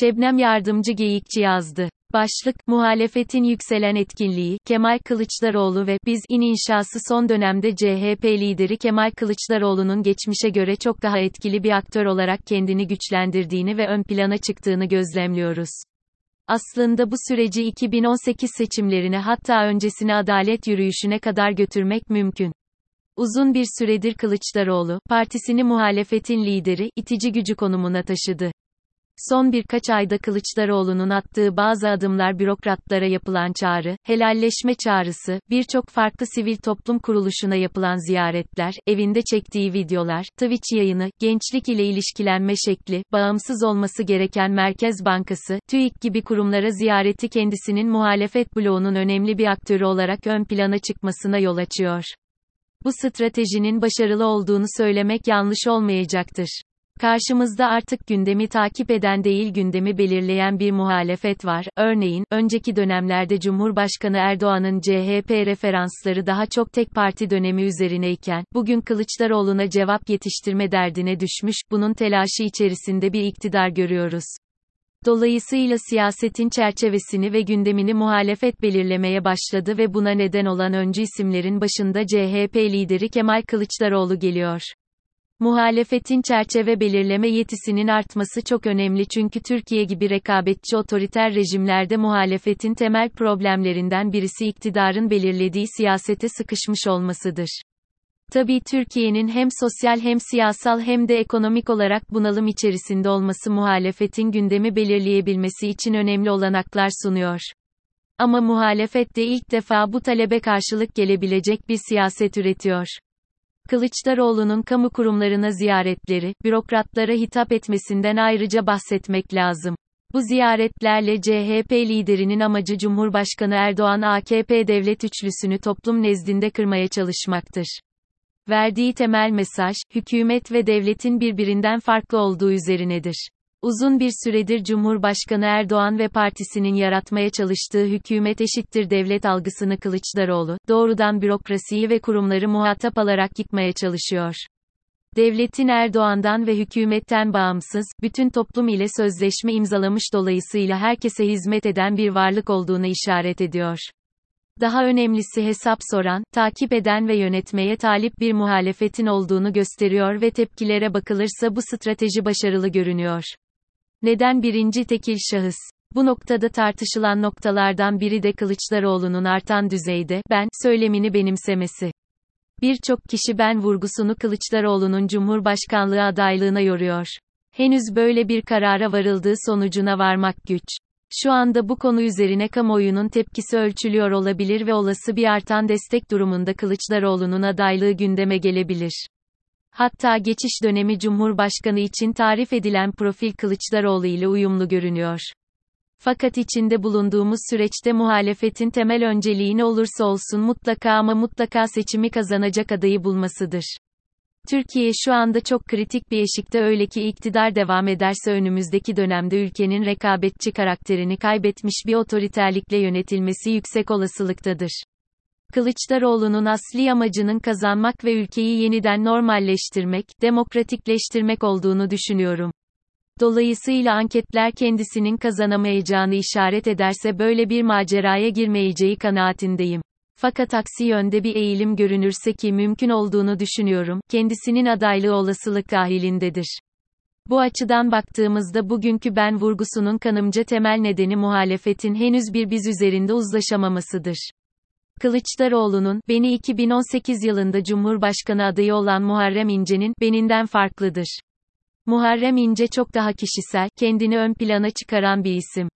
Şebnem Yardımcı Geyikçi yazdı. Başlık, muhalefetin yükselen etkinliği, Kemal Kılıçdaroğlu ve "Biz"'in inşası. Son dönemde CHP lideri Kemal Kılıçdaroğlu'nun geçmişe göre çok daha etkili bir aktör olarak kendini güçlendirdiğini ve ön plana çıktığını gözlemliyoruz. Aslında bu süreci 2018 seçimlerine, hatta öncesine, adalet yürüyüşüne kadar götürmek mümkün. Uzun bir süredir Kılıçdaroğlu, partisini muhalefetin lideri, itici gücü konumuna taşıdı. Son birkaç ayda Kılıçdaroğlu'nun attığı bazı adımlar, bürokratlara yapılan çağrı, helalleşme çağrısı, birçok farklı sivil toplum kuruluşuna yapılan ziyaretler, evinde çektiği videolar, Twitch yayını, gençlik ile ilişkilenme şekli, bağımsız olması gereken Merkez Bankası, TÜİK gibi kurumlara ziyareti kendisinin muhalefet bloğunun önemli bir aktörü olarak ön plana çıkmasına yol açıyor. Bu stratejinin başarılı olduğunu söylemek yanlış olmayacaktır. Karşımızda artık gündemi takip eden değil, gündemi belirleyen bir muhalefet var. Örneğin, önceki dönemlerde Cumhurbaşkanı Erdoğan'ın CHP referansları daha çok tek parti dönemi üzerineyken, bugün Kılıçdaroğlu'na cevap yetiştirme derdine düşmüş, bunun telaşı içerisinde bir iktidar görüyoruz. Dolayısıyla siyasetin çerçevesini ve gündemini muhalefet belirlemeye başladı ve buna neden olan öncü isimlerin başında CHP lideri Kemal Kılıçdaroğlu geliyor. Muhalefetin çerçeve belirleme yetisinin artması çok önemli, çünkü Türkiye gibi rekabetçi otoriter rejimlerde muhalefetin temel problemlerinden birisi iktidarın belirlediği siyasete sıkışmış olmasıdır. Tabii Türkiye'nin hem sosyal hem siyasal hem de ekonomik olarak bunalım içerisinde olması muhalefetin gündemi belirleyebilmesi için önemli olanaklar sunuyor. Ama muhalefet de ilk defa bu talebe karşılık gelebilecek bir siyaset üretiyor. Kılıçdaroğlu'nun kamu kurumlarına ziyaretleri, bürokratlara hitap etmesinden ayrıca bahsetmek lazım. Bu ziyaretlerle CHP liderinin amacı Cumhurbaşkanı Erdoğan-AKP devlet üçlüsünü toplum nezdinde kırmaya çalışmaktır. Verdiği temel mesaj, hükümet ve devletin birbirinden farklı olduğu üzerinedir. Uzun bir süredir Cumhurbaşkanı Erdoğan ve partisinin yaratmaya çalıştığı hükümet eşittir devlet algısını Kılıçdaroğlu, doğrudan bürokrasiyi ve kurumları muhatap alarak yıkmaya çalışıyor. Devletin Erdoğan'dan ve hükümetten bağımsız, bütün toplum ile sözleşme imzalamış, dolayısıyla herkese hizmet eden bir varlık olduğunu işaret ediyor. Daha önemlisi, hesap soran, takip eden ve yönetmeye talip bir muhalefetin olduğunu gösteriyor ve tepkilere bakılırsa bu strateji başarılı görünüyor. Neden birinci tekil şahıs? Bu noktada tartışılan noktalardan biri de Kılıçdaroğlu'nun artan düzeyde "ben" söylemini benimsemesi. Birçok kişi "ben" vurgusunu Kılıçdaroğlu'nun Cumhurbaşkanlığı adaylığına yoruyor. Henüz böyle bir karara varıldığı sonucuna varmak güç. Şu anda bu konu üzerine kamuoyunun tepkisi ölçülüyor olabilir ve olası bir artan destek durumunda Kılıçdaroğlu'nun adaylığı gündeme gelebilir. Hatta geçiş dönemi Cumhurbaşkanı için tarif edilen profil Kılıçdaroğlu ile uyumlu görünüyor. Fakat içinde bulunduğumuz süreçte muhalefetin temel önceliği ne olursa olsun mutlaka ama mutlaka seçimi kazanacak adayı bulmasıdır. Türkiye şu anda çok kritik bir eşikte, öyle ki iktidar devam ederse önümüzdeki dönemde ülkenin rekabetçi karakterini kaybetmiş bir otoriterlikle yönetilmesi yüksek olasılıktadır. Kılıçdaroğlu'nun asli amacının kazanmak ve ülkeyi yeniden normalleştirmek, demokratikleştirmek olduğunu düşünüyorum. Dolayısıyla anketler kendisinin kazanamayacağını işaret ederse böyle bir maceraya girmeyeceği kanaatindeyim. Fakat aksi yönde bir eğilim görünürse, ki mümkün olduğunu düşünüyorum, kendisinin adaylığı olasılık dahilindedir. Bu açıdan baktığımızda bugünkü "ben" vurgusunun kanımca temel nedeni muhalefetin henüz bir "biz" üzerinde uzlaşamamasıdır. Kılıçdaroğlu'nun "beni" 2018 yılında Cumhurbaşkanı adayı olan Muharrem İnce'nin "beninden" farklıdır. Muharrem İnce çok daha kişisel, kendini ön plana çıkaran bir isim.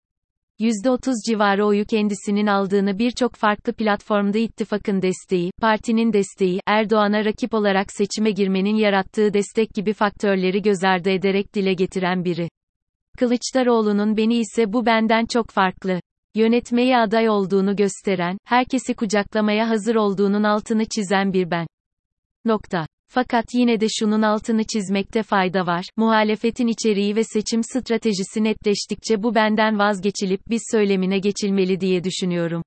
%30 civarı oyu kendisinin aldığını birçok farklı platformda ittifakın desteği, partinin desteği, Erdoğan'a rakip olarak seçime girmenin yarattığı destek gibi faktörleri göz ardı ederek dile getiren biri. Kılıçdaroğlu'nun "beni" ise bu "benden" çok farklı. Yönetmeye aday olduğunu gösteren, herkesi kucaklamaya hazır olduğunun altını çizen bir "ben". Fakat yine de şunun altını çizmekte fayda var, muhalefetin içeriği ve seçim stratejisi netleştikçe bu "benden" vazgeçilip "biz" söylemine geçilmeli diye düşünüyorum.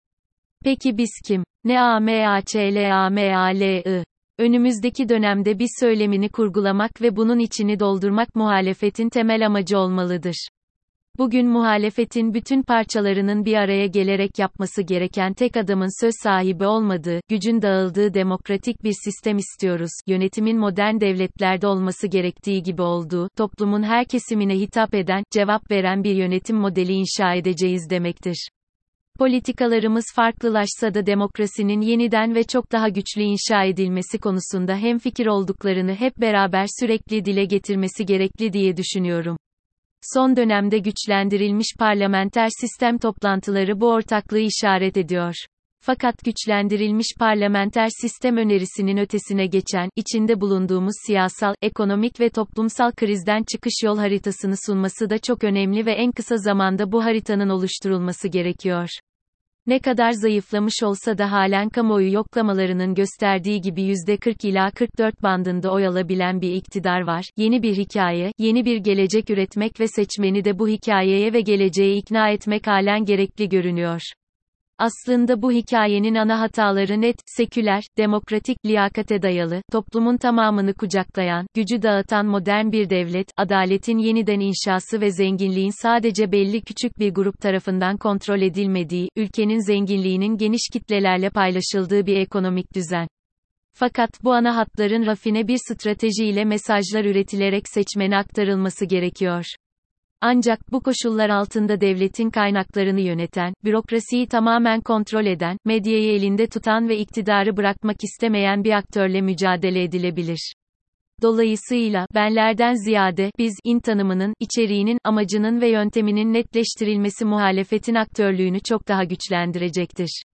Peki "biz" kim? Ne AMAÇLAMALI? Önümüzdeki dönemde "biz" söylemini kurgulamak ve bunun içini doldurmak muhalefetin temel amacı olmalıdır. Bugün muhalefetin bütün parçalarının bir araya gelerek yapması gereken tek adamın söz sahibi olmadığı, gücün dağıldığı demokratik bir sistem istiyoruz. Yönetimin modern devletlerde olması gerektiği gibi olduğu, toplumun her kesimine hitap eden, cevap veren bir yönetim modeli inşa edeceğiz demektir. Politikalarımız farklılaşsa da demokrasinin yeniden ve çok daha güçlü inşa edilmesi konusunda hemfikir olduklarını hep beraber sürekli dile getirmesi gerekli diye düşünüyorum. Son dönemde güçlendirilmiş parlamenter sistem toplantıları bu ortaklığı işaret ediyor. Fakat güçlendirilmiş parlamenter sistem önerisinin ötesine geçen, içinde bulunduğumuz siyasal, ekonomik ve toplumsal krizden çıkış yol haritasını sunması da çok önemli ve en kısa zamanda bu haritanın oluşturulması gerekiyor. Ne kadar zayıflamış olsa da halen kamuoyu yoklamalarının gösterdiği gibi %40 ila 44 bandında oy alabilen bir iktidar var. Yeni bir hikaye, yeni bir gelecek üretmek ve seçmeni de bu hikayeye ve geleceğe ikna etmek halen gerekli görünüyor. Aslında bu hikayenin ana hataları net, seküler, demokratik, liyakate dayalı, toplumun tamamını kucaklayan, gücü dağıtan modern bir devlet, adaletin yeniden inşası ve zenginliğin sadece belli küçük bir grup tarafından kontrol edilmediği, ülkenin zenginliğinin geniş kitlelerle paylaşıldığı bir ekonomik düzen. Fakat bu ana hatların rafine bir stratejiyle mesajlar üretilerek seçmene aktarılması gerekiyor. Ancak bu koşullar altında devletin kaynaklarını yöneten, bürokrasiyi tamamen kontrol eden, medyayı elinde tutan ve iktidarı bırakmak istemeyen bir aktörle mücadele edilebilir. Dolayısıyla, benlerden ziyade, biz tanımının, içeriğinin, amacının ve yönteminin netleştirilmesi muhalefetin aktörlüğünü çok daha güçlendirecektir.